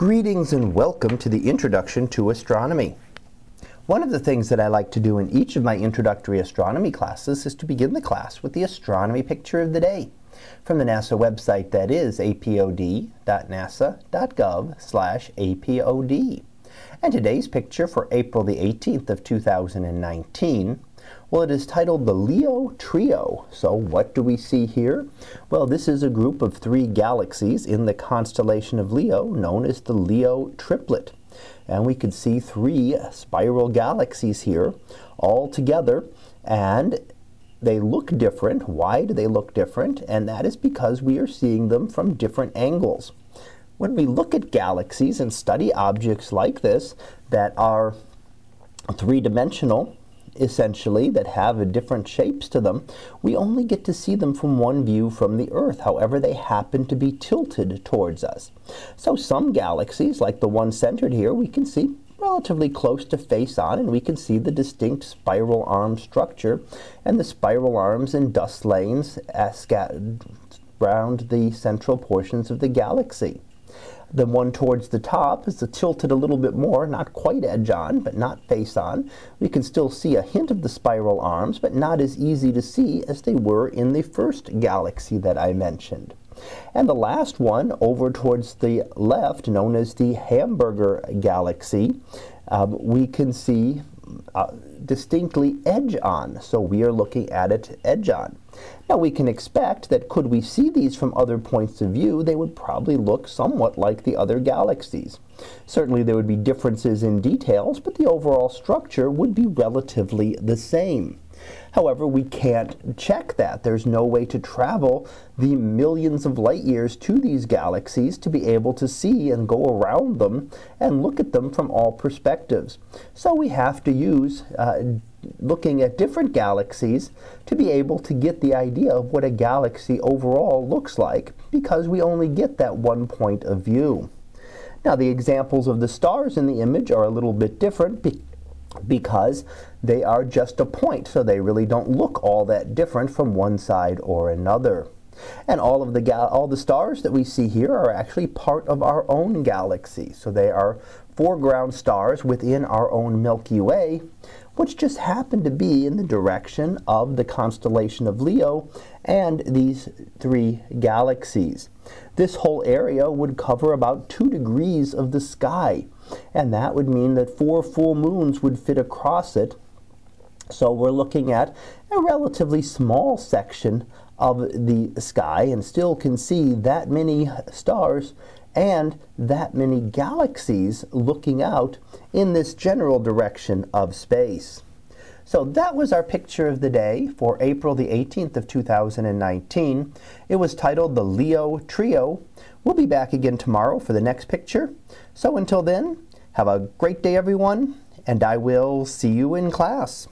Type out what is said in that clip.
Greetings and welcome to the Introduction to Astronomy. One of the things that I like to do in each of my introductory astronomy classes is to begin the class with the astronomy picture of the day from the NASA website, that is apod.nasa.gov/apod. And today's picture for April the 18th of 2019, well, it is titled the Leo Trio. So what do we see here? Well, this is a group of three galaxies in the constellation of Leo known as the Leo Triplet. And we could see three spiral galaxies here all together, and they look different. Why do they look different? And that is because we are seeing them from different angles. When we look at galaxies and study objects like this that are three-dimensional, essentially, that have different shapes to them, we only get to see them from one view from the Earth. However, they happen to be tilted towards us. So some galaxies, like the one centered here, we can see relatively close to face on, and we can see the distinct spiral arm structure and the spiral arms and dust lanes scattered around the central portions of the galaxy. The one towards the top is tilted a little bit more, not quite edge on, but not face on. We can still see a hint of the spiral arms, but not as easy to see as they were in the first galaxy that I mentioned. And the last one over towards the left, known as the Hamburger Galaxy, we can see distinctly edge on. So we are looking at it edge on. Now we can expect that could we see these from other points of view, they would probably look somewhat like the other galaxies. Certainly there would be differences in details, but the overall structure would be relatively the same. However, we can't check that. There's no way to travel the millions of light years to these galaxies to be able to see and go around them and look at them from all perspectives. So we have to use looking at different galaxies to be able to get the idea of what a galaxy overall looks like, because we only get that one point of view. Now, the examples of the stars in the image are a little bit different because they are just a point, so they really don't look all that different from one side or another. And all the stars that we see here are actually part of our own galaxy, so they are foreground stars within our own Milky Way, which just happen to be in the direction of the constellation of Leo and these three galaxies. This whole area would cover about 2 degrees of the sky, and that would mean that 4 full moons would fit across it. So we're looking at a relatively small section of the sky and still can see that many stars and that many galaxies looking out in this general direction of space. So that was our picture of the day for April the 18th of 2019. It was titled the Leo Trio. We'll be back again tomorrow for the next picture. So until then, have a great day everyone, and I will see you in class.